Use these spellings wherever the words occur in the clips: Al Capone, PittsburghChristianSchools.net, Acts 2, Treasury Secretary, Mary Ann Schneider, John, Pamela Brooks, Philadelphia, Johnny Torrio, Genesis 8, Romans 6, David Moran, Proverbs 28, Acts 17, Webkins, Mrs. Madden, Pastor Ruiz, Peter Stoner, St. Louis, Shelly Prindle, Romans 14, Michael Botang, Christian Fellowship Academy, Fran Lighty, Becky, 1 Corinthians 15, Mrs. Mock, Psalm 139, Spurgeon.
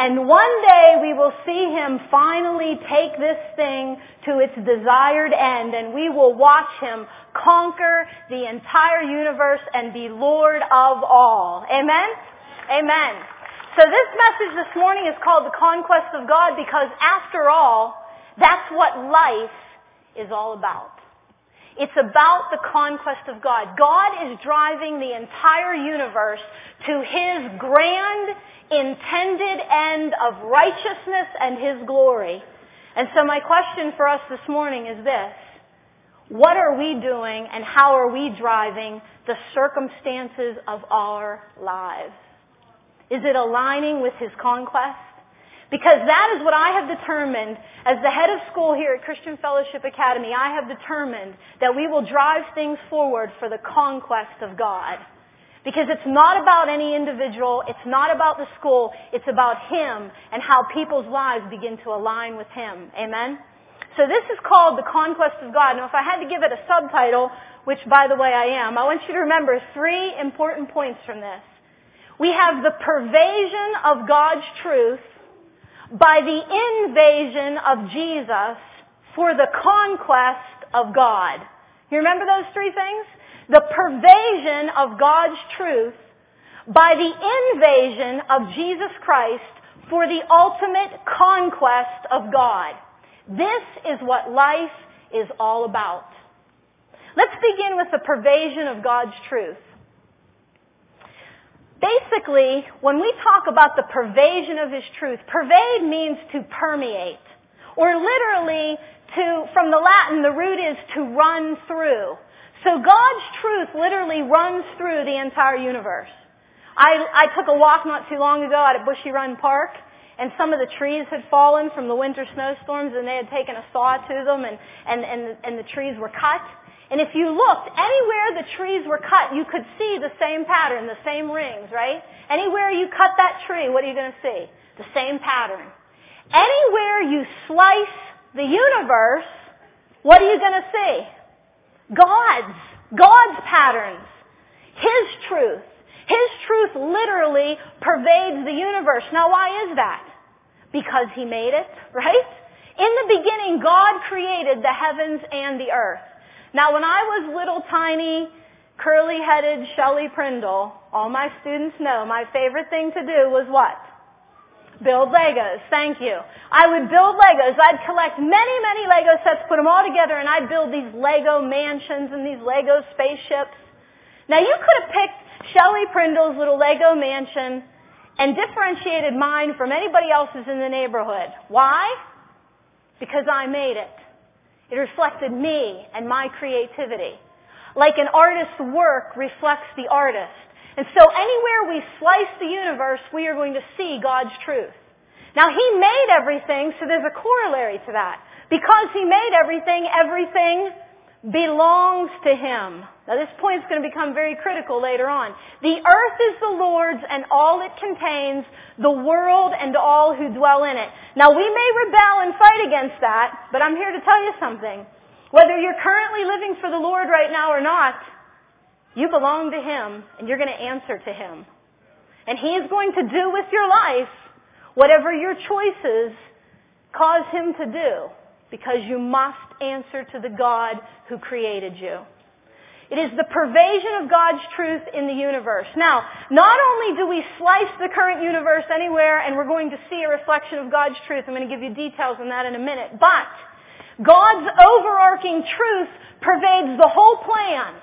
And one day we will see him finally take this thing to its desired end, and we will watch him conquer the entire universe and be Lord of all. Amen? Amen. So this message this morning is called The Conquest of God, because after all, that's what life is all about. It's about the conquest of God. God is driving the entire universe to his grand, intended end of righteousness and his glory. And so my question for us this morning is this: what are we doing and how are we driving the circumstances of our lives? Is it aligning with his conquest? Because that is what I have determined as the head of school here at Christian Fellowship Academy. I have determined that we will drive things forward for the conquest of God. Because it's not about any individual. It's not about the school. It's about him and how people's lives begin to align with him. Amen? So this is called The Conquest of God. Now, if I had to give it a subtitle, which, by the way, I am, I want you to remember three important points from this. We have the pervasion of God's truth by the invasion of Jesus for the conquest of God. You remember those three things? The pervasion of God's truth by the invasion of Jesus Christ for the ultimate conquest of God. This is what life is all about. Let's begin with the pervasion of God's truth. Basically, when we talk about the pervasion of his truth, pervade means to permeate. Or literally, from the Latin, the root is to run through. So God's truth literally runs through the entire universe. I took a walk not too long ago out at Bushy Run Park, and some of the trees had fallen from the winter snowstorms, and they had taken a saw to them, and the trees were cut. And if you looked, anywhere the trees were cut, you could see the same pattern, the same rings, right? Anywhere you cut that tree, what are you going to see? The same pattern. Anywhere you slice the universe, what are you going to see? God's patterns, his truth. His truth literally pervades the universe. Now, why is that? Because he made it, right? In the beginning, God created the heavens and the earth. Now, when I was little, tiny, curly-headed Shelly Prindle, all my students know my favorite thing to do was what? Build Legos. Thank you. I would build Legos. I'd collect many, many Lego sets, put them all together, and I'd build these Lego mansions and these Lego spaceships. Now, you could have picked Shelly Prindle's little Lego mansion and differentiated mine from anybody else's in the neighborhood. Why? Because I made it. It reflected me and my creativity. Like an artist's work reflects the artist. And so anywhere we slice the universe, we are going to see God's truth. Now, he made everything, so there's a corollary to that. Because he made everything, everything belongs to him. Now, this point is going to become very critical later on. The earth is the Lord's and all it contains, the world and all who dwell in it. Now, we may rebel and fight against that, but I'm here to tell you something. Whether you're currently living for the Lord right now or not, you belong to him, and you're going to answer to him. And he is going to do with your life whatever your choices cause him to do, because you must answer to the God who created you. It is the pervasion of God's truth in the universe. Now, not only do we slice the current universe anywhere and we're going to see a reflection of God's truth, I'm going to give you details on that in a minute, but God's overarching truth pervades the whole plan.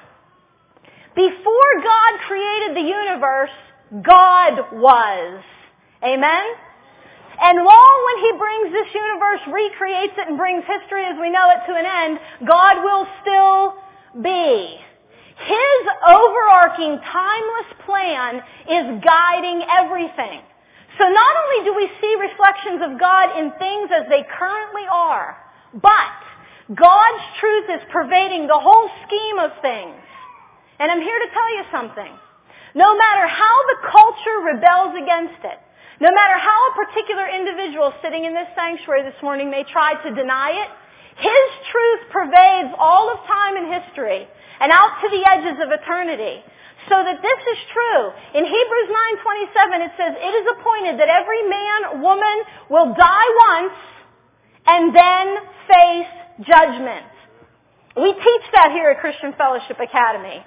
Before God created the universe, God was. Amen? And long when he brings this universe, recreates it, and brings history as we know it to an end, God will still be. His overarching, timeless plan is guiding everything. So not only do we see reflections of God in things as they currently are, but God's truth is pervading the whole scheme of things. And I'm here to tell you something. No matter how the culture rebels against it, no matter how a particular individual sitting in this sanctuary this morning may try to deny it, His truth pervades all of time and history and out to the edges of eternity. So that this is true. In Hebrews 9:27 it says, it is appointed that every man or woman will die once and then face judgment. We teach that here at Christian Fellowship Academy.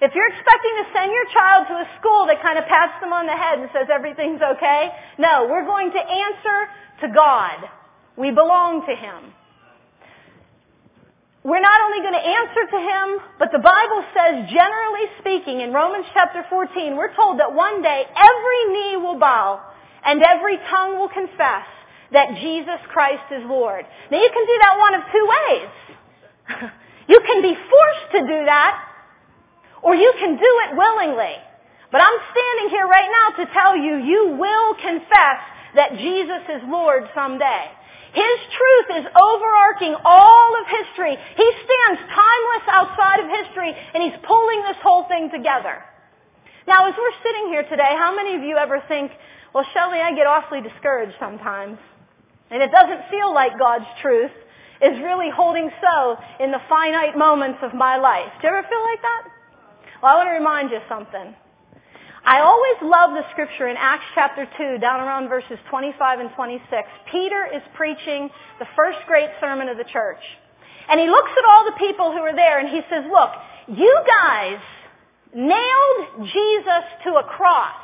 If you're expecting to send your child to a school that kind of pats them on the head and says everything's okay, no, we're going to answer to God. We belong to Him. We're not only going to answer to Him, but the Bible says, generally speaking, in Romans chapter 14, we're told that one day every knee will bow and every tongue will confess that Jesus Christ is Lord. Now you can do that one of two ways. You can be forced to do that, or you can do it willingly. But I'm standing here right now to tell you, you will confess that Jesus is Lord someday. His truth is overarching all of history. He stands timeless outside of history, and He's pulling this whole thing together. Now, as we're sitting here today, how many of you ever think, well, Shelly, I get awfully discouraged sometimes, and it doesn't feel like God's truth is really holding so in the finite moments of my life. Do you ever feel like that? Well, I want to remind you of something. I always love the scripture in Acts chapter 2, down around verses 25 and 26. Peter is preaching the first great sermon of the church. And he looks at all the people who are there and he says, look, you guys nailed Jesus to a cross.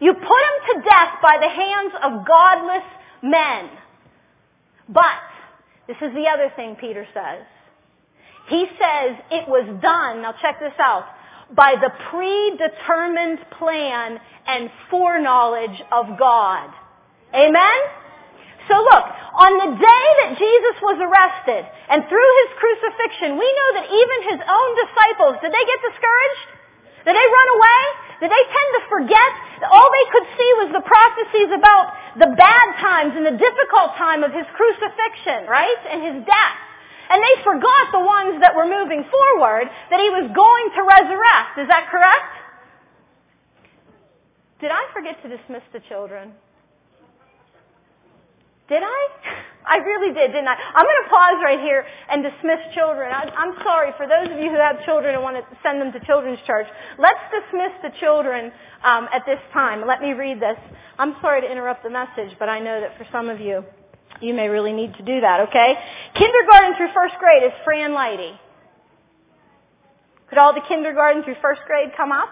You put Him to death by the hands of godless men. But, this is the other thing Peter says. He says it was done, now check this out, by the predetermined plan and foreknowledge of God. Amen? So look, on the day that Jesus was arrested and through His crucifixion, we know that even His own disciples, did they get discouraged? Did they run away? Did they tend to forget? All they could see was the prophecies about the bad times and the difficult time of His crucifixion, right? And His death. And they forgot the ones that were moving forward, that He was going to resurrect. Is that correct? Did I forget to dismiss the children? Did I? I really did, didn't I? I'm going to pause right here and dismiss children. I'm sorry for those of you who have children and want to send them to children's church. Let's dismiss the children at this time. Let me read this. I'm sorry to interrupt the message, but I know that for some of you, you may really need to do that, okay? Kindergarten through first grade is Fran Lighty. Could all the kindergarten through first grade come up?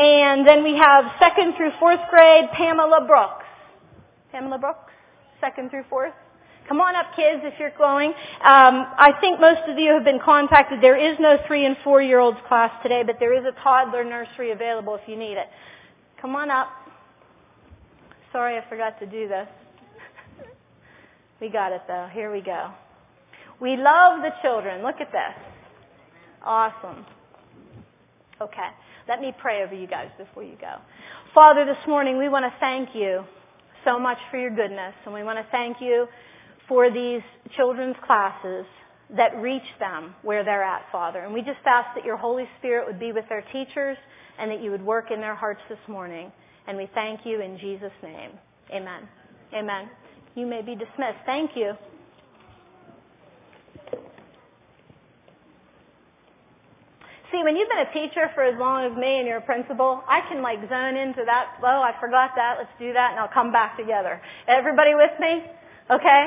And then we have second through fourth grade, Pamela Brooks. Pamela Brooks, second through fourth. Come on up, kids, if you're going. I think most of you have been contacted. There is no 3 and 4-year-olds class today, but there is a toddler nursery available if you need it. Come on up. Sorry, I forgot to do this. We got it, though. Here we go. We love the children. Look at this. Awesome. Okay. Let me pray over you guys before you go. Father, this morning we want to thank You so much for Your goodness, and we want to thank You for these children's classes that reach them where they're at, Father. And we just ask that Your Holy Spirit would be with their teachers and that You would work in their hearts this morning. And we thank You in Jesus' name. Amen. Amen. You may be dismissed. Thank you. See, when you've been a teacher for as long as me and you're a principal, I can like zone into that. Oh, I forgot that. Let's do that, and I'll come back together. Everybody with me? Okay?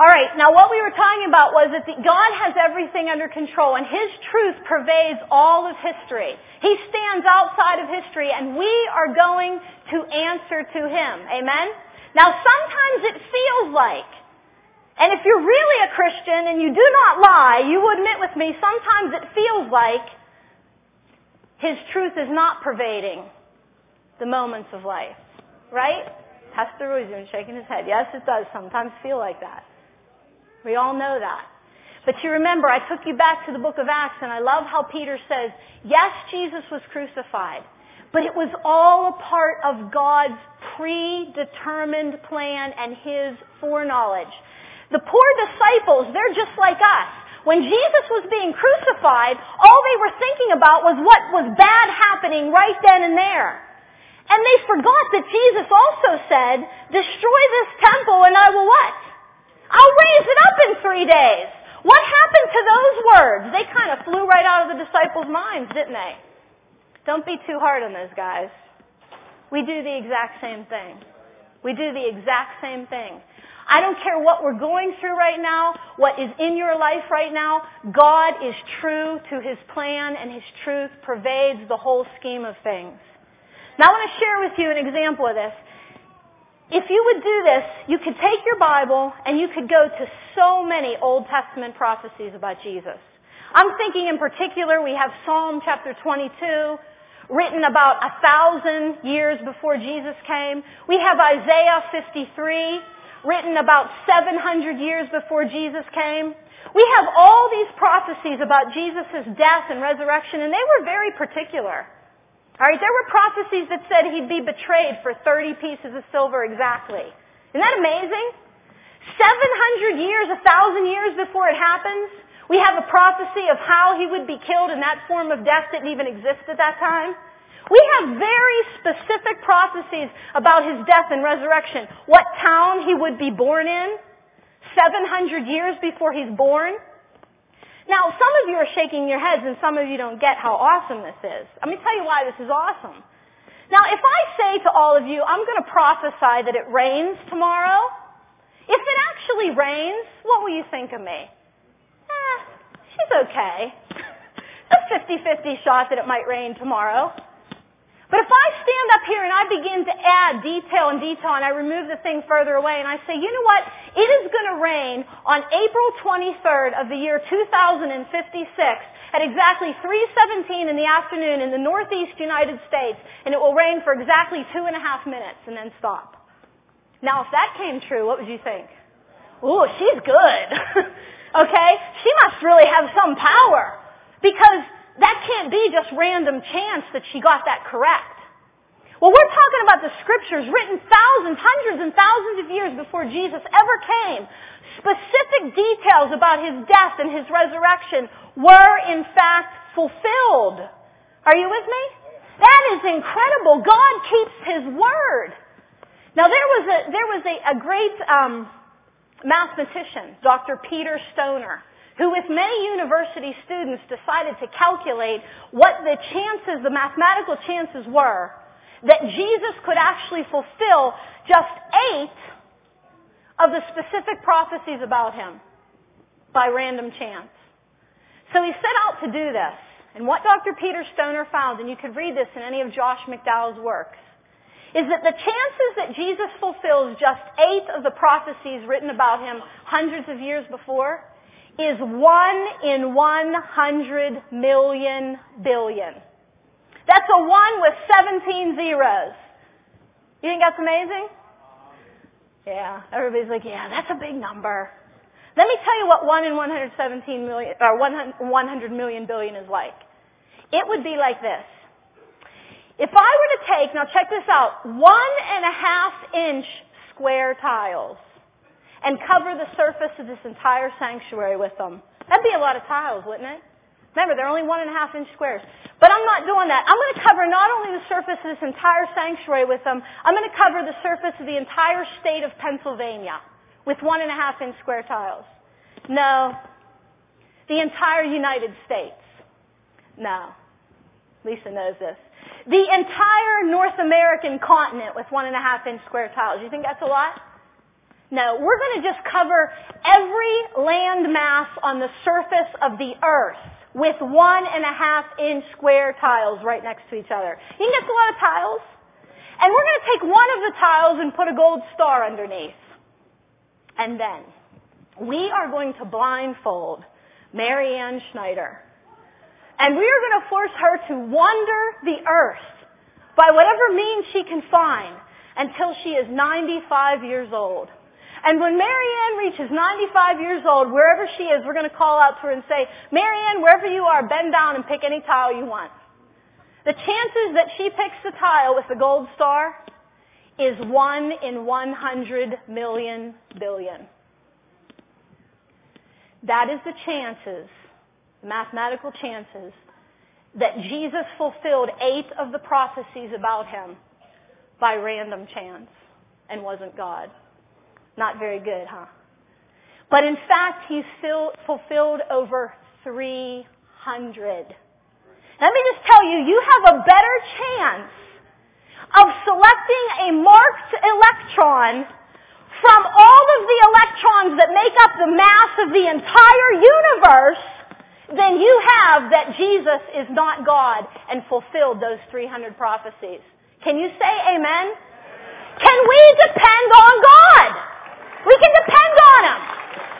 All right. Now, what we were talking about was that God has everything under control, and His truth pervades all of history. He stands outside of history, and we are going to answer to Him. Amen? Now, sometimes it feels like, and if you're really a Christian and you do not lie, you will admit with me, sometimes it feels like His truth is not pervading the moments of life, right? Pastor Ruiz is shaking his head. Yes, it does sometimes feel like that. We all know that. But you remember, I took you back to the book of Acts, and I love how Peter says, yes, Jesus was crucified, but it was all a part of God's predetermined plan and His foreknowledge. The poor disciples, they're just like us. When Jesus was being crucified, all they were thinking about was what was bad happening right then and there. And they forgot that Jesus also said, destroy this temple and I will what? I'll raise it up in 3 days. What happened to those words? They kind of flew right out of the disciples' minds, didn't they? Don't be too hard on those guys. We do the exact same thing. We do the exact same thing. I don't care what we're going through right now, what is in your life right now. God is true to His plan, and His truth pervades the whole scheme of things. Now I want to share with you an example of this. If you would do this, you could take your Bible and you could go to so many Old Testament prophecies about Jesus. I'm thinking in particular we have Psalm chapter 22, written about 1,000 years before Jesus came. We have Isaiah 53, written about 700 years before Jesus came. We have all these prophecies about Jesus' death and resurrection, and they were very particular. All right, there were prophecies that said He'd be betrayed for 30 pieces of silver exactly. Isn't that amazing? 700 years, 1,000 years before it happens, we have a prophecy of how He would be killed, and that form of death didn't even exist at that time. We have very specific prophecies about His death and resurrection. What town He would be born in, 700 years before He's born. Now, some of you are shaking your heads and some of you don't get how awesome this is. Let me tell you why this is awesome. Now, if I say to all of you, I'm going to prophesy that it rains tomorrow, if it actually rains, what will you think of me? She's okay. A 50-50 shot that it might rain tomorrow. But if I stand up here and I begin to add detail and detail and I remove the thing further away and I say, you know what, it is going to rain on April 23rd of the year 2056 at exactly 3:17 in the afternoon in the northeast United States, and it will rain for exactly 2.5 minutes and then stop. Now, if that came true, what would you think? Ooh, she's good. Okay? She must really have some power, because that can't be just random chance that she got that correct. Well, we're talking about the Scriptures written thousands, hundreds and thousands of years before Jesus ever came. Specific details about His death and His resurrection were, in fact, fulfilled. Are you with me? That is incredible. God keeps His Word. Now, there was a great mathematician, Dr. Peter Stoner, who with many university students decided to calculate what the chances, the mathematical chances were that Jesus could actually fulfill just 8 of the specific prophecies about Him by random chance. So he set out to do this. And what Dr. Peter Stoner found, and you could read this in any of Josh McDowell's works, is that the chances that Jesus fulfills just 8 of the prophecies written about Him hundreds of years before is 1 in 100 million billion. That's a 1 with 17 zeros. You think that's amazing? Yeah, everybody's like, yeah, that's a big number. Let me tell you what 1 in 117 million, or 100 million billion is like. It would be like this. If I were to take, now check this out, 1.5-inch square tiles and cover the surface of this entire sanctuary with them, that'd be a lot of tiles, wouldn't it? Remember, they're only 1.5-inch squares. But I'm not doing that. I'm going to cover not only the surface of this entire sanctuary with them, I'm going to cover the surface of the entire state of Pennsylvania with 1.5-inch square tiles. No. The entire United States. No. Lisa knows this. The entire North American continent with 1.5-inch square tiles. You think that's a lot? No, we're going to just cover every land mass on the surface of the earth with 1.5-inch square tiles right next to each other. You think that's a lot of tiles? And we're going to take one of the tiles and put a gold star underneath. And then we are going to blindfold Mary Ann Schneider. And we are going to force her to wander the earth by whatever means she can find until she is 95 years old. And when Mary Ann reaches 95 years old, wherever she is, we're going to call out to her and say, Mary Ann, wherever you are, bend down and pick any tile you want. The chances that she picks the tile with the gold star is 1 in 100 million billion. That is the chances, the mathematical chances, that Jesus fulfilled 8 of the prophecies about Him by random chance and wasn't God. Not very good, huh? But in fact, he's fulfilled over 300. Let me just tell you, you have a better chance of selecting a marked electron from all of the electrons that make up the mass of the entire universe than you have that Jesus is not God and fulfilled those 300 prophecies. Can you say amen? Can we depend on God? We can depend on Him.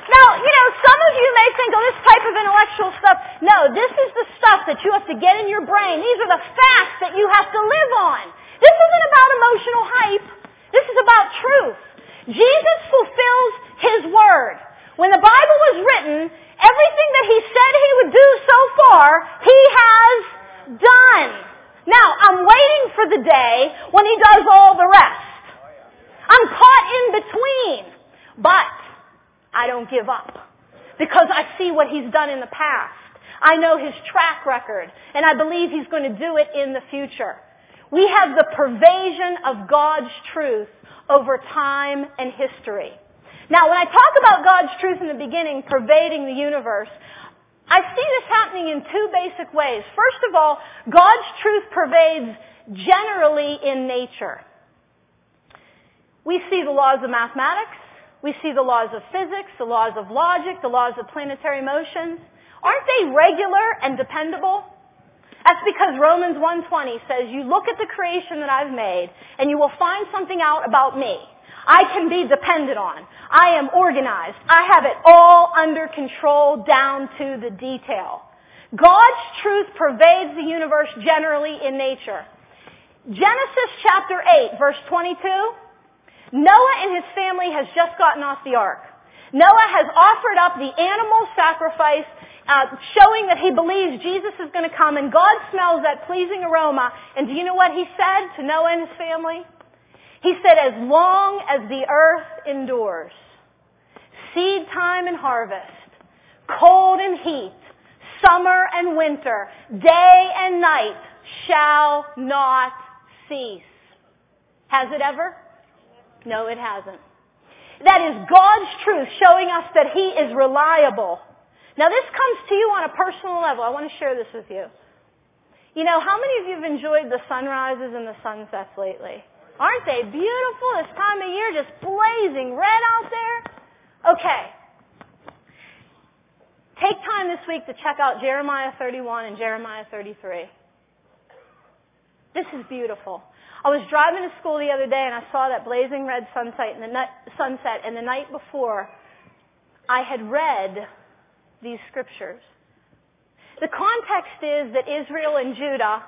Now, you know, some of you may think, oh, this type of intellectual stuff. No, this is the stuff that you have to get in your brain. These are the facts that you have to live on. This isn't about emotional hype. This is about truth. Jesus fulfills His Word. When the Bible was written, everything that He said He would do so far, He has done. Now, I'm waiting for the day when He does all the rest. I'm caught in between. But I don't give up because I see what He's done in the past. I know His track record, and I believe He's going to do it in the future. We have the pervasion of God's truth over time and history. Now, when I talk about God's truth in the beginning, pervading the universe, I see this happening in two basic ways. First of all, God's truth pervades generally in nature. We see the laws of mathematics. We see the laws of physics, the laws of logic, the laws of planetary motion. Aren't they regular and dependable? That's because Romans 1:20 says, you look at the creation that I've made and you will find something out about me. I can be depended on. I am organized. I have it all under control down to the detail. God's truth pervades the universe generally in nature. Genesis chapter 8, verse 22. Noah and his family has just gotten off the ark. Noah has offered up the animal sacrifice, showing that he believes Jesus is going to come, and God smells that pleasing aroma. And do you know what he said to Noah and his family? He said, as long as the earth endures, seed time and harvest, cold and heat, summer and winter, day and night shall not cease. Has it ever? No, it hasn't. That is God's truth showing us that He is reliable. Now, this comes to you on a personal level. I want to share this with you. You know, how many of you have enjoyed the sunrises and the sunsets lately? Aren't they beautiful this time of year, just blazing red out there? Okay. Take time this week to check out Jeremiah 31 and Jeremiah 33. This is beautiful. I was driving to school the other day and I saw that blazing red sunset, and the night before I had read these scriptures. The context is that Israel and Judah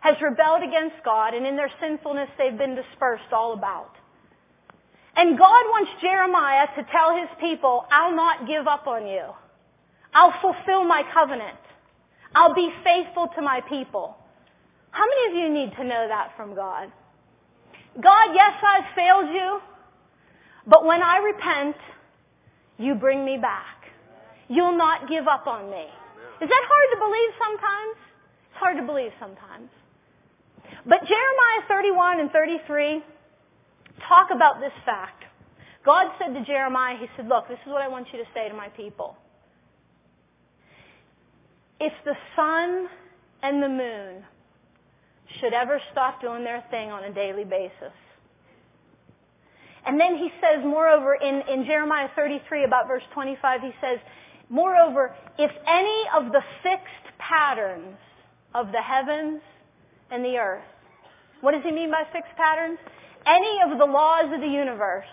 has rebelled against God, and in their sinfulness they've been dispersed all about. And God wants Jeremiah to tell his people, I'll not give up on you. I'll fulfill my covenant. I'll be faithful to my people. How many of you need to know that from God? God, yes, I've failed you, but when I repent, you bring me back. You'll not give up on me. Is that hard to believe sometimes? It's hard to believe sometimes. But Jeremiah 31 and 33 talk about this fact. God said to Jeremiah, He said, look, this is what I want you to say to my people. If the sun and the moon should ever stop doing their thing on a daily basis. And then he says, moreover, in Jeremiah 33, about verse 25, he says, moreover, if any of the fixed patterns of the heavens and the earth, what does he mean by fixed patterns? Any of the laws of the universe,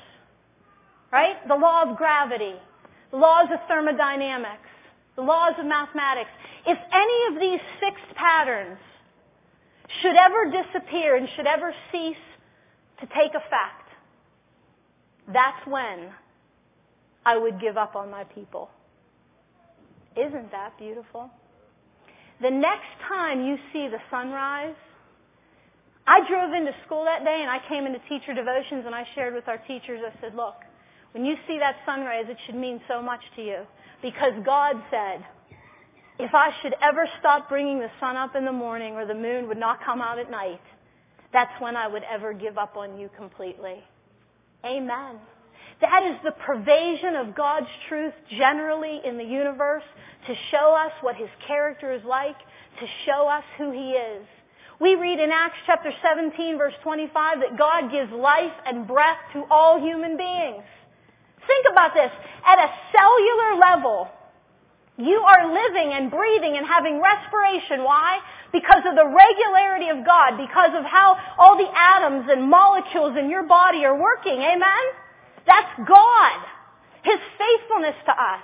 right? The law of gravity, the laws of thermodynamics, the laws of mathematics. If any of these fixed patterns should ever disappear and should ever cease to take effect, that's when I would give up on my people. Isn't that beautiful? The next time you see the sunrise, I drove into school that day and I came into teacher devotions and I shared with our teachers, I said, look, when you see that sunrise, it should mean so much to you because God said, if I should ever stop bringing the sun up in the morning or the moon would not come out at night, that's when I would ever give up on you completely. Amen. That is the pervasion of God's truth generally in the universe to show us what his character is like, to show us who he is. We read in Acts chapter 17, verse 25, that God gives life and breath to all human beings. Think about this. At a cellular level, you are living and breathing and having respiration. Why? Because of the regularity of God, because of how all the atoms and molecules in your body are working. Amen? That's God, his faithfulness to us.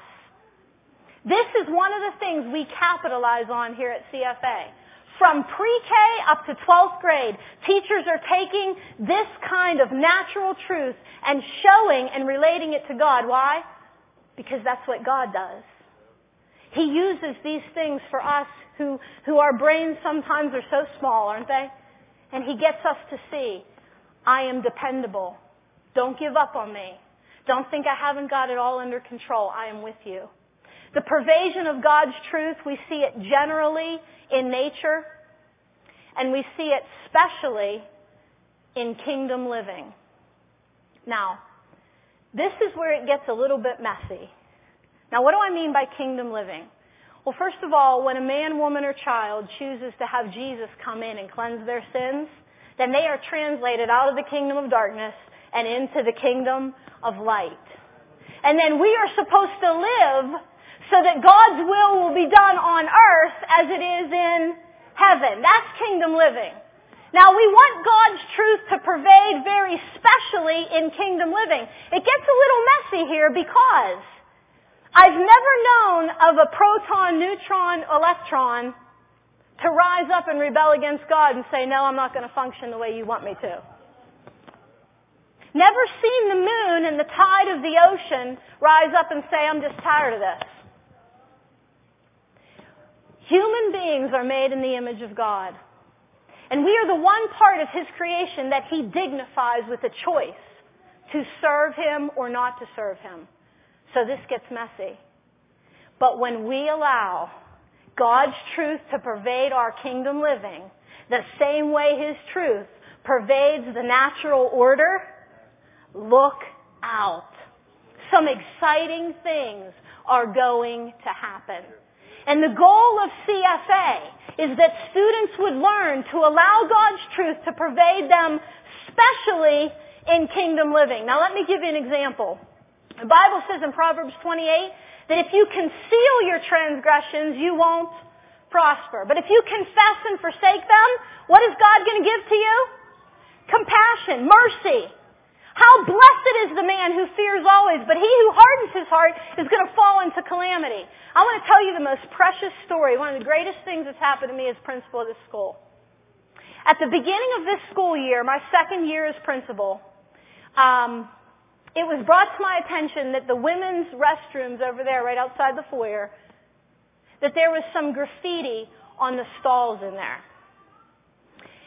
This is one of the things we capitalize on here at CFA. From pre-K up to 12th grade, teachers are taking this kind of natural truth and showing and relating it to God. Why? Because that's what God does. He uses these things for us who our brains sometimes are so small, aren't they? And he gets us to see, I am dependable. Don't give up on me. Don't think I haven't got it all under control. I am with you. The pervasion of God's truth, we see it generally in nature, and we see it especially in kingdom living. Now, this is where it gets a little bit messy. Now, what do I mean by kingdom living? Well, first of all, when a man, woman, or child chooses to have Jesus come in and cleanse their sins, then they are translated out of the kingdom of darkness and into the kingdom of light. And then we are supposed to live so that God's will be done on earth as it is in heaven. That's kingdom living. Now, we want God's truth to pervade very specially in kingdom living. It gets a little messy here because I've never known of a proton, neutron, electron to rise up and rebel against God and say, no, I'm not going to function the way you want me to. Never seen the moon and the tide of the ocean rise up and say, I'm just tired of this. Human beings are made in the image of God. And we are the one part of his creation that he dignifies with a choice to serve him or not to serve him. So this gets messy. But when we allow God's truth to pervade our kingdom living, the same way his truth pervades the natural order, look out. Some exciting things are going to happen. And the goal of CFA is that students would learn to allow God's truth to pervade them, especially in kingdom living. Now let me give you an example. The Bible says in Proverbs 28 that if you conceal your transgressions, you won't prosper. But if you confess and forsake them, what is God going to give to you? Compassion, mercy. How blessed is the man who fears always, but he who hardens his heart is going to fall into calamity. I want to tell you the most precious story. One of the greatest things that's happened to me as principal of this school. At the beginning of this school year, my second year as principal, it was brought to my attention that the women's restrooms over there, right outside the foyer, that there was some graffiti on the stalls in there.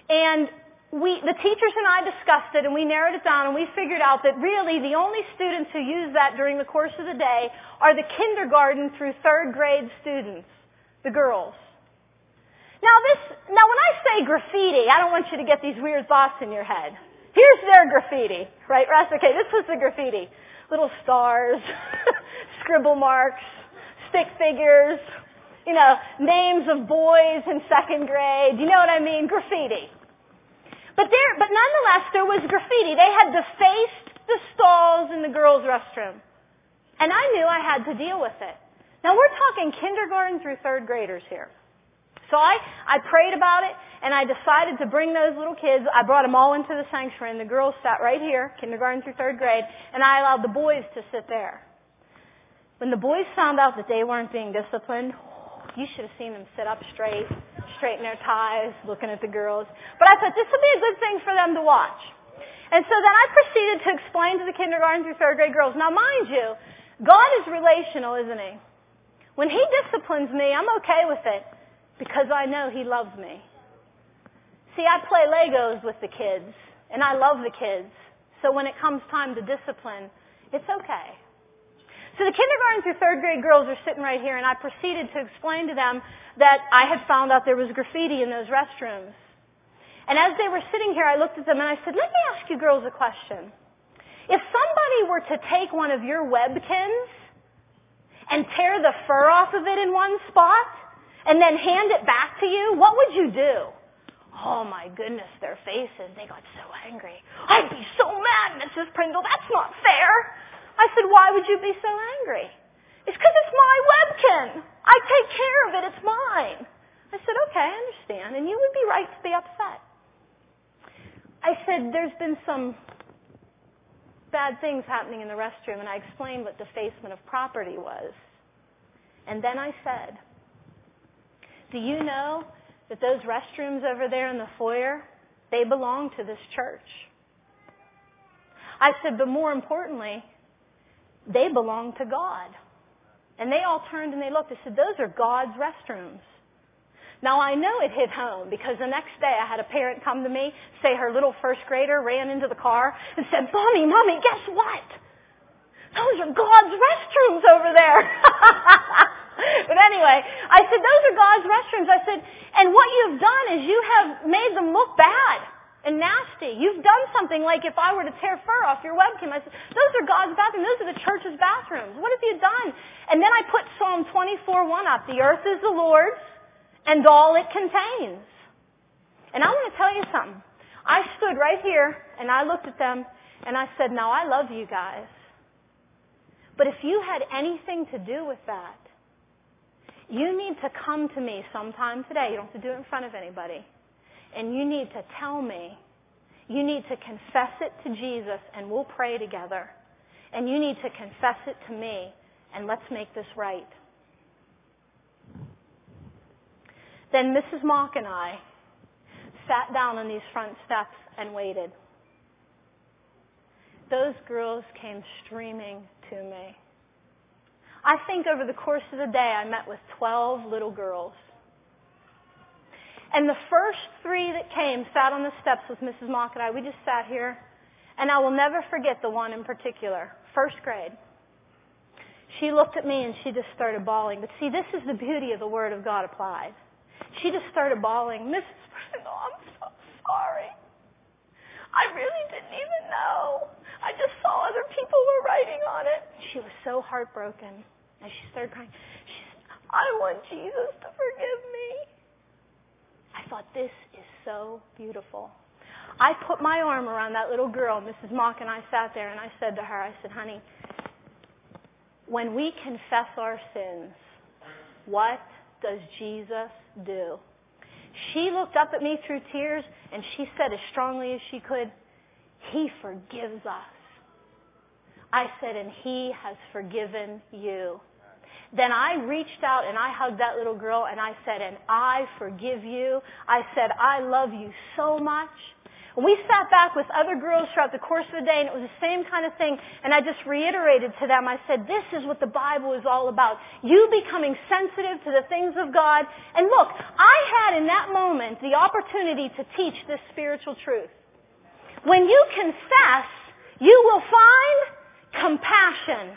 And the teachers and I discussed it, and we narrowed it down, and we figured out that really the only students who use that during the course of the day are the kindergarten through third grade students, the girls. Now when I say graffiti, I don't want you to get these weird thoughts in your head. Here's their graffiti, right, Russ? Okay, this was the graffiti. Little stars, scribble marks, stick figures, names of boys in second grade. You know what I mean? Graffiti. But nonetheless, there was graffiti. They had defaced the stalls in the girls' restroom. And I knew I had to deal with it. Now, we're talking kindergarten through third graders here. So I prayed about it, and I decided to bring those little kids. I brought them all into the sanctuary, and the girls sat right here, kindergarten through third grade, and I allowed the boys to sit there. When the boys found out that they weren't being disciplined, you should have seen them sit up straight, straighten their ties, looking at the girls. But I thought this would be a good thing for them to watch. And so then I proceeded to explain to the kindergarten through third grade girls. Now, mind you, God is relational, isn't he? When he disciplines me, I'm okay with it because I know he loves me. See, I play Legos with the kids, and I love the kids. So when it comes time to discipline, it's okay. So the kindergarten through third grade girls are sitting right here, and I proceeded to explain to them that I had found out there was graffiti in those restrooms. And as they were sitting here, I looked at them and I said, let me ask you girls a question. If somebody were to take one of your webkins and tear the fur off of it in one spot and then hand it back to you, what would you do? Oh my goodness, their faces, they got so angry. I'd be so mad, Mrs. Prindle, that's not fair. I said, why would you be so angry? It's because it's my webkin. I take care of it, it's mine. I said, okay, I understand, and you would be right to be upset. I said, there's been some bad things happening in the restroom, and I explained what defacement of property was. And then I said, do you know that those restrooms over there in the foyer, they belong to this church? I said, but more importantly, they belong to God. And they all turned and they looked. They said, those are God's restrooms. Now, I know it hit home because the next day I had a parent come to me, say her little first grader ran into the car and said, Mommy, Mommy, guess what? Those are God's restrooms over there. But anyway, I said, those are God's restrooms. I said, and what you've done is you have made them look bad and nasty. You've done something like if I were to tear fur off your webcam. I said, those are God's bathrooms. Those are the church's bathrooms. What have you done? And then I put Psalm 24:1 up. The earth is the Lord's and all it contains. And I want to tell you something. I stood right here and I looked at them and I said, now I love you guys. But if you had anything to do with that, you need to come to me sometime today. You don't have to do it in front of anybody. And you need to tell me. You need to confess it to Jesus and we'll pray together. And you need to confess it to me and let's make this right. Then Mrs. Mock and I sat down on these front steps and waited. Those girls came streaming to me. I think over the course of the day I met with 12 little girls. And the first three that came sat on the steps with Mrs. Mock and I. We just sat here. And I will never forget the one in particular, first grade. She looked at me and she just started bawling. But see, this is the beauty of the Word of God applied. She just started bawling, Mrs. Prindle, I'm so sorry. I really didn't even know. I just saw other people were writing on it. She was so heartbroken. And she started crying. She said, I want Jesus to forgive me. I thought, this is so beautiful. I put my arm around that little girl. Mrs. Mock and I sat there and I said to her, I said, honey, when we confess our sins, what does Jesus do? She looked up at me through tears and she said as strongly as she could, He forgives us. I said, and He has forgiven you. Then I reached out and I hugged that little girl and I said, and I forgive you. I said, I love you so much. And we sat back with other girls throughout the course of the day, and it was the same kind of thing. And I just reiterated to them, I said, this is what the Bible is all about. You becoming sensitive to the things of God. And look, I had in that moment the opportunity to teach this spiritual truth. When you confess, you will find compassion.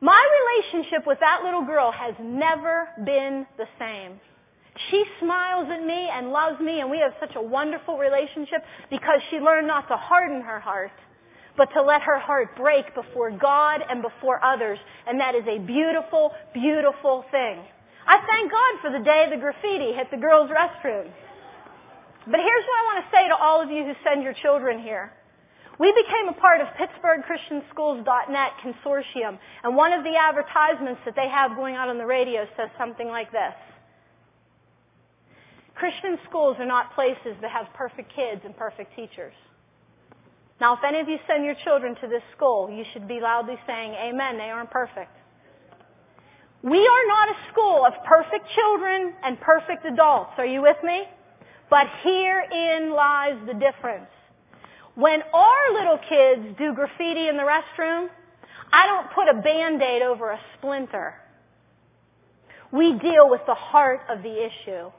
My relationship with that little girl has never been the same. She smiles at me and loves me, and we have such a wonderful relationship because she learned not to harden her heart, but to let her heart break before God and before others. And that is a beautiful, beautiful thing. I thank God for the day the graffiti hit the girls' restroom. But here's what I want to say to all of you who send your children here. We became a part of PittsburghChristianSchools.net consortium, and one of the advertisements that they have going out on the radio says something like this. Christian schools are not places that have perfect kids and perfect teachers. Now, if any of you send your children to this school, you should be loudly saying, amen, they aren't perfect. We are not a school of perfect children and perfect adults. Are you with me? But herein lies the difference. When our little kids do graffiti in the restroom, I don't put a Band-Aid over a splinter. We deal with the heart of the issue.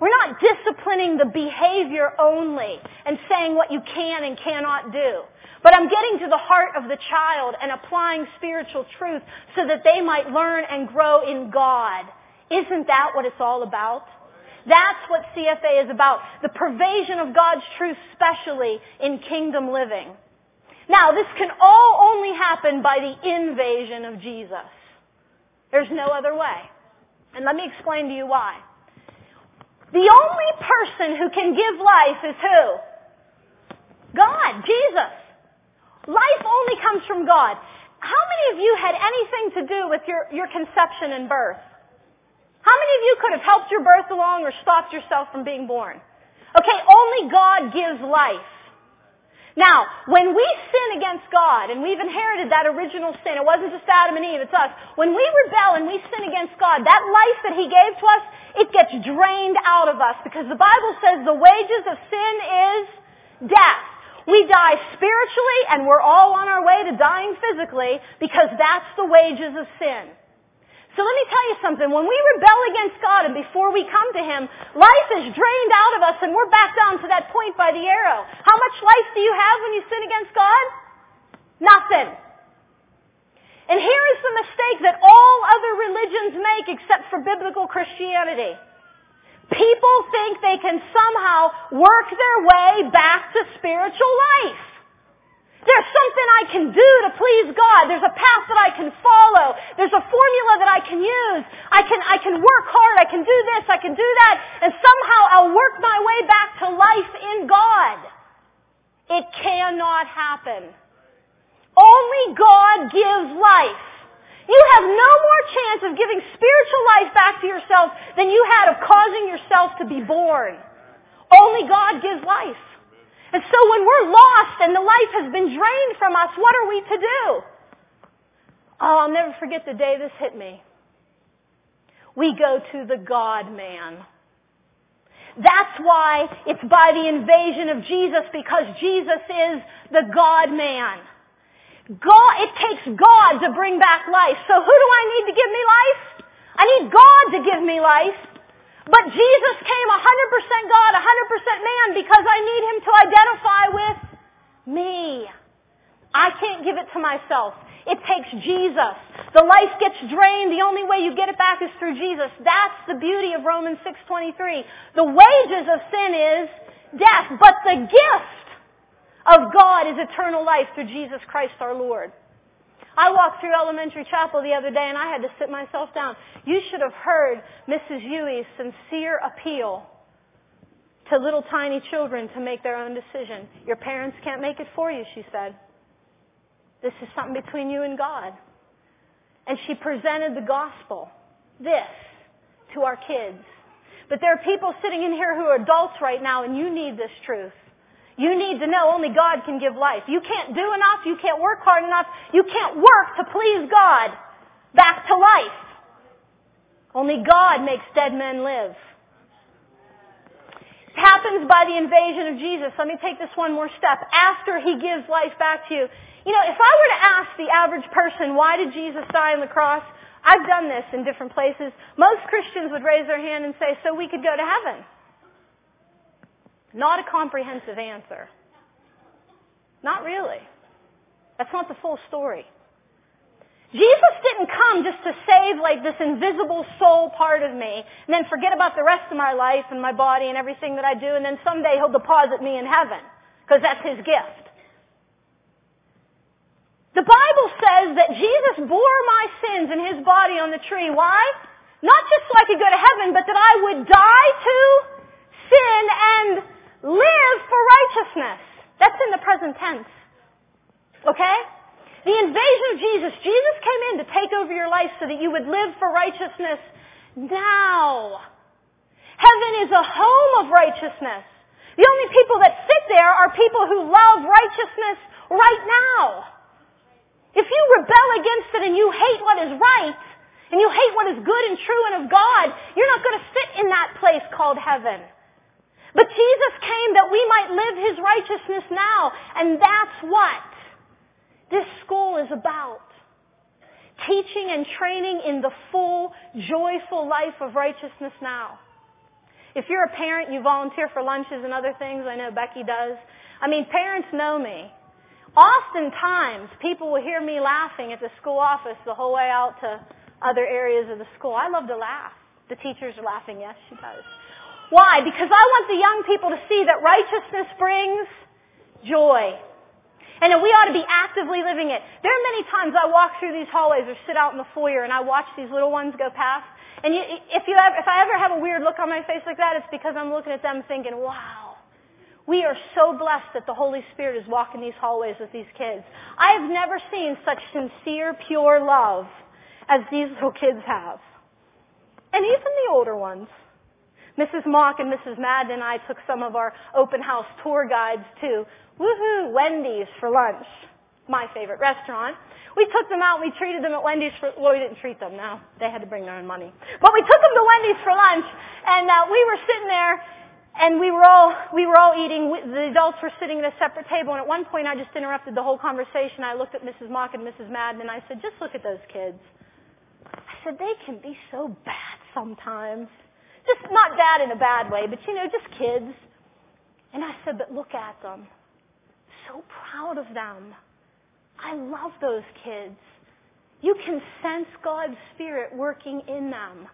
We're not disciplining the behavior only and saying what you can and cannot do. But I'm getting to the heart of the child and applying spiritual truth so that they might learn and grow in God. Isn't that what it's all about? That's what CFA is about. The pervasion of God's truth, specially in kingdom living. Now, this can all only happen by the invasion of Jesus. There's no other way. And let me explain to you why. The only person who can give life is who? God, Jesus. Life only comes from God. How many of you had anything to do with your conception and birth? How many of you could have helped your birth along or stopped yourself from being born? Okay, only God gives life. Now, when we sin against God, and we've inherited that original sin, it wasn't just Adam and Eve, it's us. When we rebel and we sin against God, that life that He gave to us, it gets drained out of us, because the Bible says the wages of sin is death. We die spiritually, and we're all on our way to dying physically, because that's the wages of sin. So let me tell you something. When we rebel against God and before we come to Him, life is drained out of us and we're back down to that point by the arrow. How much life do you have when you sin against God? Nothing. And here is the mistake that all other religions make except for biblical Christianity. People think they can somehow work their way back to spiritual life. There's something I can do to please God. There's a path that I can follow. There's a formula that I can use. I can work hard. I can do this. I can do that. And somehow I'll work my way back to life in God. It cannot happen. Only God gives life. You have no more chance of giving spiritual life back to yourself than you had of causing yourself to be born. Only God gives life. And so when we're lost and the life has been drained from us, what are we to do? Oh, I'll never forget the day this hit me. We go to the God-man. That's why it's by the invasion of Jesus, because Jesus is the God-man. God, it takes God to bring back life. So who do I need to give me life? I need God to give me life. But Jesus came 100% God, 100% man, because I need Him to identify with me. I can't give it to myself. It takes Jesus. The life gets drained. The only way you get it back is through Jesus. That's the beauty of Romans 6:23. The wages of sin is death, but the gift of God is eternal life through Jesus Christ our Lord. I walked through elementary chapel the other day and I had to sit myself down. You should have heard Mrs. Huey's sincere appeal to little tiny children to make their own decision. Your parents can't make it for you, she said. This is something between you and God. And she presented the gospel, this, to our kids. But there are people sitting in here who are adults right now and you need this truth. You need to know only God can give life. You can't do enough. You can't work hard enough. You can't work to please God back to life. Only God makes dead men live. It happens by the invasion of Jesus. Let me take this one more step. After He gives life back to you. You know, if I were to ask the average person, why did Jesus die on the cross? I've done this in different places. Most Christians would raise their hand and say, so we could go to heaven. Not a comprehensive answer. Not really. That's not the full story. Jesus didn't come just to save like this invisible soul part of me and then forget about the rest of my life and my body and everything that I do, and then someday He'll deposit me in heaven because that's His gift. The Bible says that Jesus bore my sins in His body on the tree. Why? Not just so I could go to heaven, but that I would die to sin and live for righteousness. That's in the present tense. Okay? The invasion of Jesus. Jesus came in to take over your life so that you would live for righteousness now. Heaven is a home of righteousness. The only people that sit there are people who love righteousness right now. If you rebel against it and you hate what is right, and you hate what is good and true and of God, you're not going to sit in that place called heaven. But Jesus came that we might live His righteousness now. And that's what this school is about. Teaching and training in the full, joyful life of righteousness now. If you're a parent, you volunteer for lunches and other things. I know Becky does. I mean, parents know me. Oftentimes, people will hear me laughing at the school office the whole way out to other areas of the school. I love to laugh. The teachers are laughing. Yes, she does. Why? Because I want the young people to see that righteousness brings joy. and that we ought to be actively living it. There are many times I walk through these hallways or sit out in the foyer and I watch these little ones go past. And if I ever have a weird look on my face like that, it's because I'm looking at them thinking, wow, we are so blessed that the Holy Spirit is walking these hallways with these kids. I have never seen such sincere, pure love as these little kids have. And even the older ones. Mrs. Mock and Mrs. Madden and I took some of our open house tour guides to woohoo Wendy's for lunch, my favorite restaurant. We took them out and we treated them at Wendy's for, well, we didn't treat them, no. They had to bring their own money. But we took them to Wendy's for lunch, and we were sitting there, and we were all eating. The adults were sitting at a separate table, and at one point I just interrupted the whole conversation. I looked at Mrs. Mock and Mrs. Madden, and I said, just look at those kids. I said, they can be so bad sometimes. Just not bad in a bad way, but, you know, just kids. And I said, but look at them. So proud of them. I love those kids. You can sense God's Spirit working in them.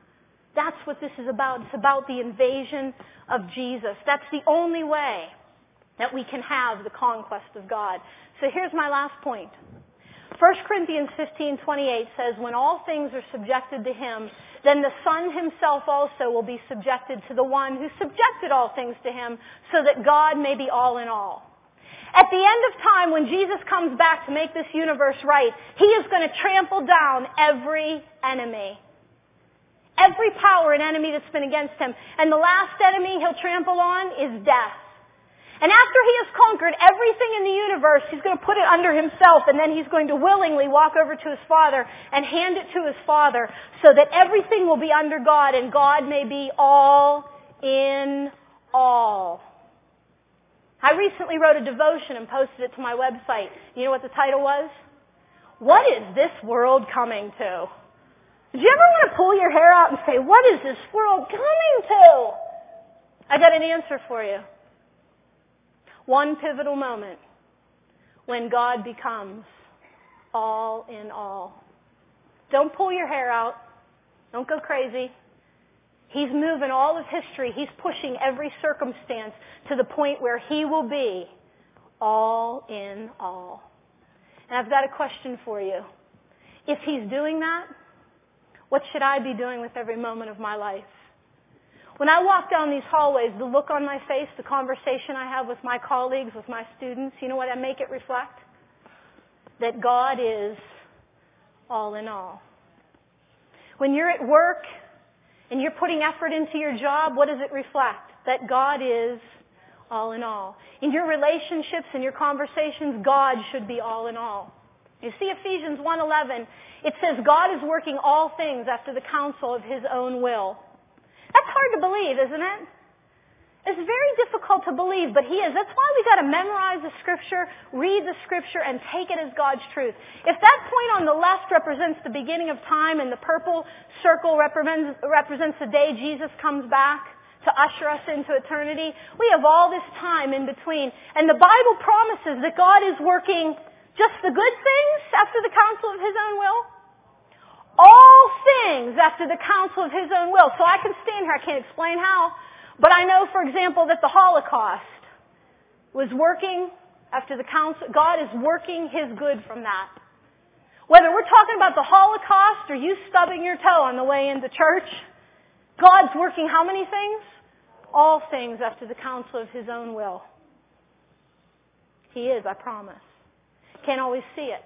That's what this is about. It's about the invasion of Jesus. That's the only way that we can have the conquest of God. So here's my last point. 1 Corinthians 15:28 says, when all things are subjected to Him, then the Son Himself also will be subjected to the one who subjected all things to Him, so that God may be all in all. At the end of time, when Jesus comes back to make this universe right, He is going to trample down every enemy. Every power and enemy that's been against Him. And the last enemy He'll trample on is death. And after He has conquered everything in the universe, He's going to put it under Himself, and then He's going to willingly walk over to His Father and hand it to His Father so that everything will be under God and God may be all in all. I recently wrote a devotion and posted it to my website. You know what the title was? What is this world coming to? Did you ever want to pull your hair out and say, what is this world coming to? I got an answer for you. One pivotal moment when God becomes all in all. Don't pull your hair out. Don't go crazy. He's moving all of history. He's pushing every circumstance to the point where He will be all in all. And I've got a question for you. If He's doing that, what should I be doing with every moment of my life? When I walk down these hallways, the look on my face, the conversation I have with my colleagues, with my students, you know what? I make it reflect that God is all in all. When you're at work and you're putting effort into your job, what does it reflect? That God is all in all. In your relationships and your conversations, God should be all in all. You see Ephesians 1:11, it says God is working all things after the counsel of His own will. That's hard to believe, isn't it? It's very difficult to believe, but He is. That's why we got to memorize the Scripture, read the Scripture, and take it as God's truth. If that point on the left represents the beginning of time and the purple circle represents the day Jesus comes back to usher us into eternity, we have all this time in between. And the Bible promises that God is working just the good things after the counsel of His own will. All things after the counsel of His own will. So I can stand here. I can't explain how. But I know, for example, that the Holocaust was working after the counsel. God is working His good from that. Whether we're talking about the Holocaust or you stubbing your toe on the way into church, God's working how many things? All things after the counsel of His own will. He is, I promise. Can't always see it.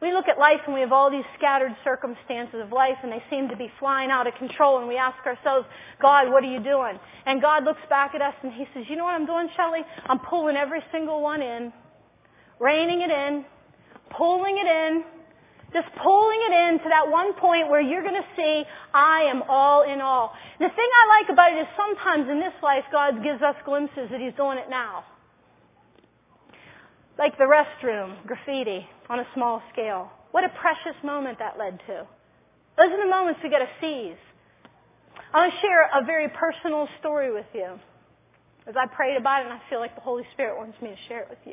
We look at life and we have all these scattered circumstances of life and they seem to be flying out of control and we ask ourselves, God, what are you doing? And God looks back at us and He says, you know what I'm doing, Shelly? I'm pulling every single one in, reining it in, pulling it in, just pulling it in to that one point where you're going to see I am all in all. And the thing I like about it is sometimes in this life God gives us glimpses that He's doing it now. Like the restroom, graffiti, on a small scale. What a precious moment that led to. Those are the moments we got to seize. I want to share a very personal story with you. As I prayed about it, and I feel like the Holy Spirit wants me to share it with you.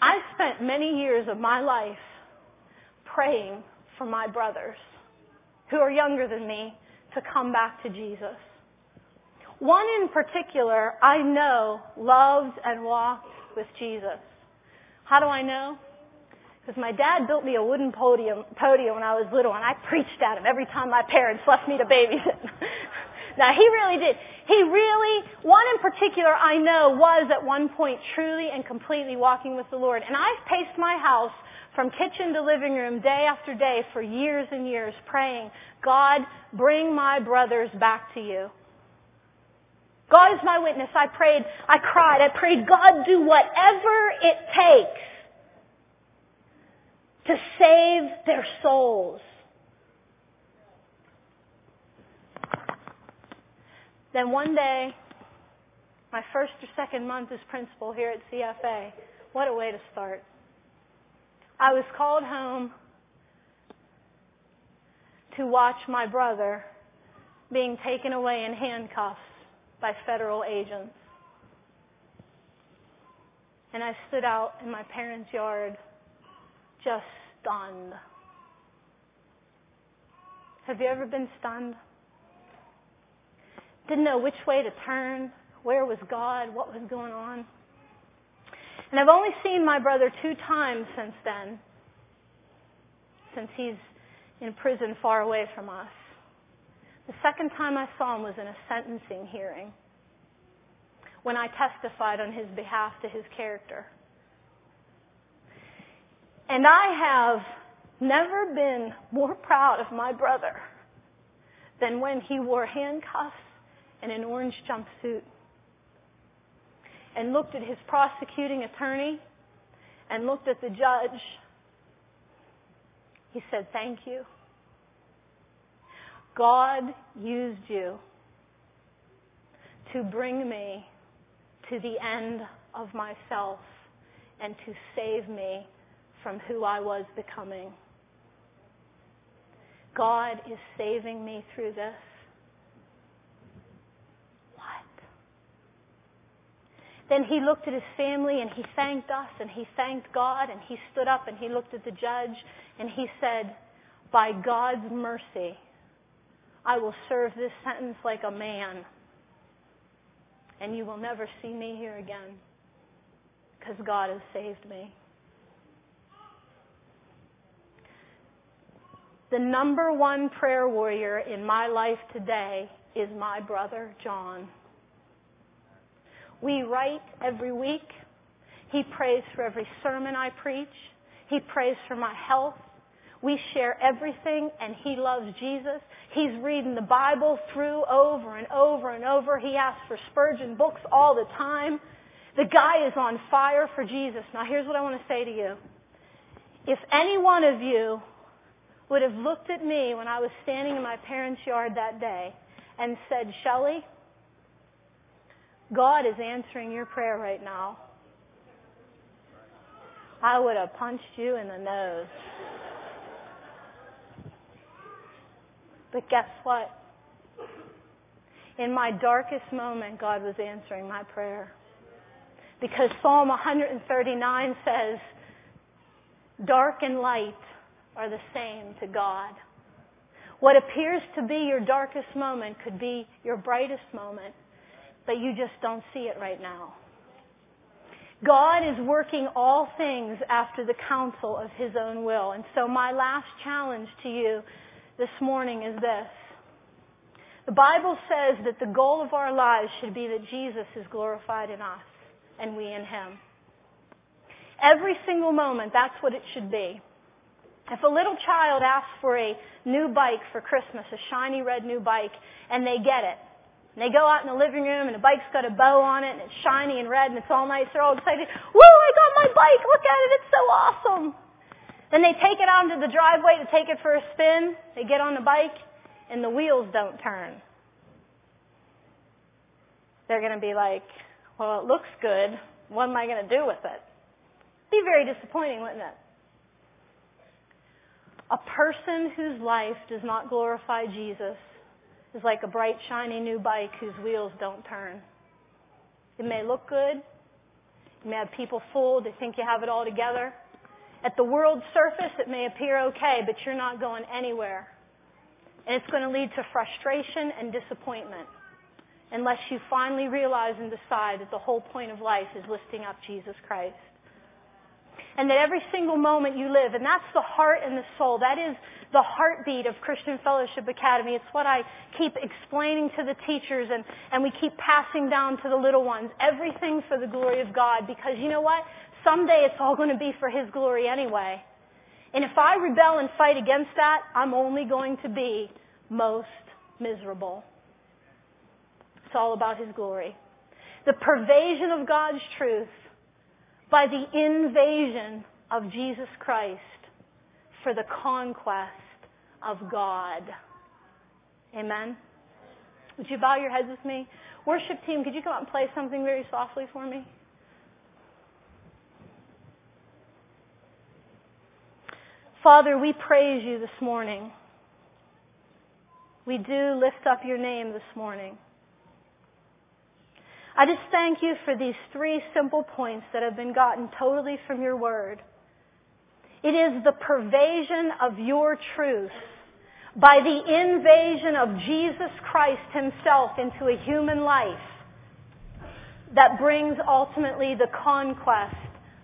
I spent many years of my life praying for my brothers, who are younger than me, to come back to Jesus. One in particular I know loved and walked with Jesus. How do I know? Because my dad built me a wooden podium when I was little, and I preached at him every time my parents left me to babysit. Now, he really did. He really, one in particular I know was at one point truly and completely walking with the Lord. And I've paced my house from kitchen to living room day after day for years and years praying, God, bring my brothers back to you. God is my witness. I prayed, I cried, I prayed, God, do whatever it takes to save their souls. Then one day, my first or second month as principal here at CFA, what a way to start. I was called home to watch my brother being taken away in handcuffs by federal agents. And I stood out in my parents' yard just stunned. Have you ever been stunned? Didn't know which way to turn, where was God, what was going on. And I've only seen my brother 2 times since then, since he's in prison far away from us. The second time I saw him was in a sentencing hearing when I testified on his behalf to his character. And I have never been more proud of my brother than when he wore handcuffs and an orange jumpsuit and looked at his prosecuting attorney and looked at the judge. He said, thank you. God used you to bring me to the end of myself and to save me from who I was becoming. God is saving me through this. Then he looked at his family and he thanked us and he thanked God and he stood up and he looked at the judge and he said, by God's mercy, I will serve this sentence like a man and you will never see me here again because God has saved me. The number one prayer warrior in my life today is my brother, John. We write every week. He prays for every sermon I preach. He prays for my health. We share everything, and he loves Jesus. He's reading the Bible through over and over and over. He asks for Spurgeon books all the time. The guy is on fire for Jesus. Now, here's what I want to say to you. If any one of you would have looked at me when I was standing in my parents' yard that day and said, Shelly, God is answering your prayer right now, I would have punched you in the nose. But guess what? In my darkest moment, God was answering my prayer. Because Psalm 139 says, dark and light are the same to God. What appears to be your darkest moment could be your brightest moment. But you just don't see it right now. God is working all things after the counsel of his own will. And so my last challenge to you this morning is this. The Bible says that the goal of our lives should be that Jesus is glorified in us and we in him. Every single moment, that's what it should be. If a little child asks for a new bike for Christmas, a shiny red new bike, and they get it, and they go out in the living room, and the bike's got a bow on it, and it's shiny and red, and it's all nice. They're all excited. Woo, I got my bike. Look at it. It's so awesome. Then they take it out into the driveway to take it for a spin. They get on the bike, and the wheels don't turn. They're going to be like, well, it looks good. What am I going to do with it? It'd be very disappointing, wouldn't it? A person whose life does not glorify Jesus is like a bright, shiny new bike whose wheels don't turn. It may look good. You may have people fooled. They think you have it all together. At the world's surface, it may appear okay, but you're not going anywhere. And it's going to lead to frustration and disappointment unless you finally realize and decide that the whole point of life is lifting up Jesus Christ. and that every single moment you live. And that's the heart and the soul. That is the heartbeat of Christian Fellowship Academy. It's what I keep explaining to the teachers, and we keep passing down to the little ones. Everything for the glory of God, because you know what? Someday it's all going to be for His glory anyway. And if I rebel and fight against that, I'm only going to be most miserable. It's all about His glory. The pervasion of God's truth by the invasion of Jesus Christ for the conquest of God. Amen? Would you bow your heads with me? Worship team, could you come out and play something very softly for me? Father, we praise You this morning. We do lift up Your name this morning. I just thank You for these three simple points that have been gotten totally from Your Word. It is the pervasion of Your truth by the invasion of Jesus Christ Himself into a human life that brings ultimately the conquest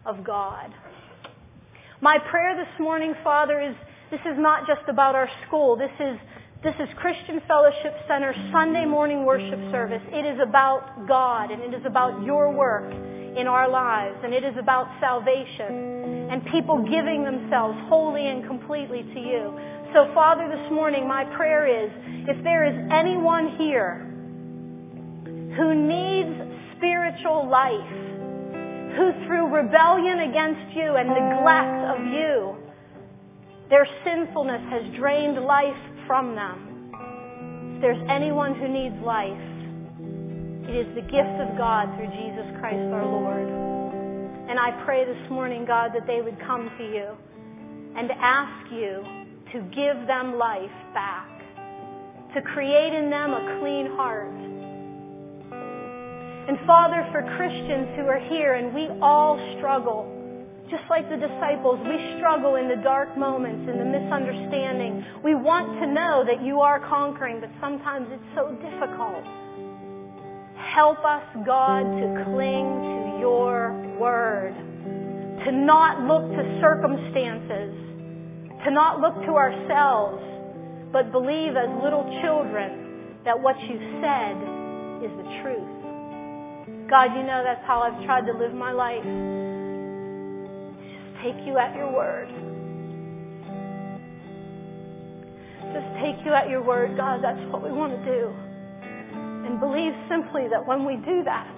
of God. My prayer this morning, Father, is this is not just about our school. This is Christian Fellowship Center Sunday morning worship service. It is about God, and it is about Your work in our lives, and it is about salvation and people giving themselves wholly and completely to You. So, Father, this morning my prayer is, if there is anyone here who needs spiritual life, who through rebellion against You and neglect of You, their sinfulness has drained life from them. If there's anyone who needs life, it is the gift of God through Jesus Christ our Lord. And I pray this morning, God, that they would come to You and ask You to give them life back, to create in them a clean heart. And Father, for Christians who are here, and we all struggle, just like the disciples, we struggle in the dark moments, in the misunderstanding. We want to know that You are conquering, but sometimes it's so difficult. Help us, God, to cling to Your Word, to not look to circumstances, to not look to ourselves, but believe as little children that what You said is the truth. God, You know that's how I've tried to live my life. Take You at Your word. Just take You at Your word, God. That's what we want to do. And believe simply that when we do that,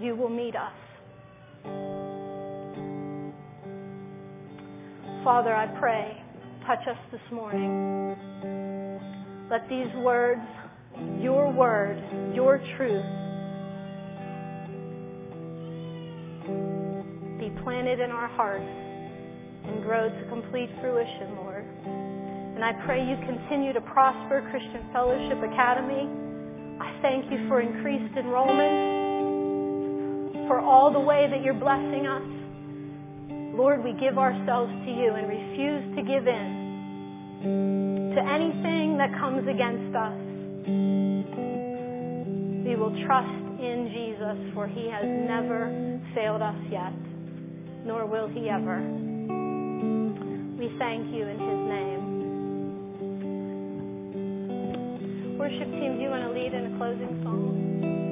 You will meet us. Father, I pray, touch us this morning. Let these words, Your word, Your truth, planted in our hearts and grow to complete fruition, Lord. And I pray You continue to prosper Christian Fellowship Academy. I thank You for increased enrollment, for all the way that You're blessing us. Lord, we give ourselves to You and refuse to give in to anything that comes against us. We will trust in Jesus, for He has never failed us yet, nor will He ever. We thank You in His name. Worship team, do you want to lead in a closing song?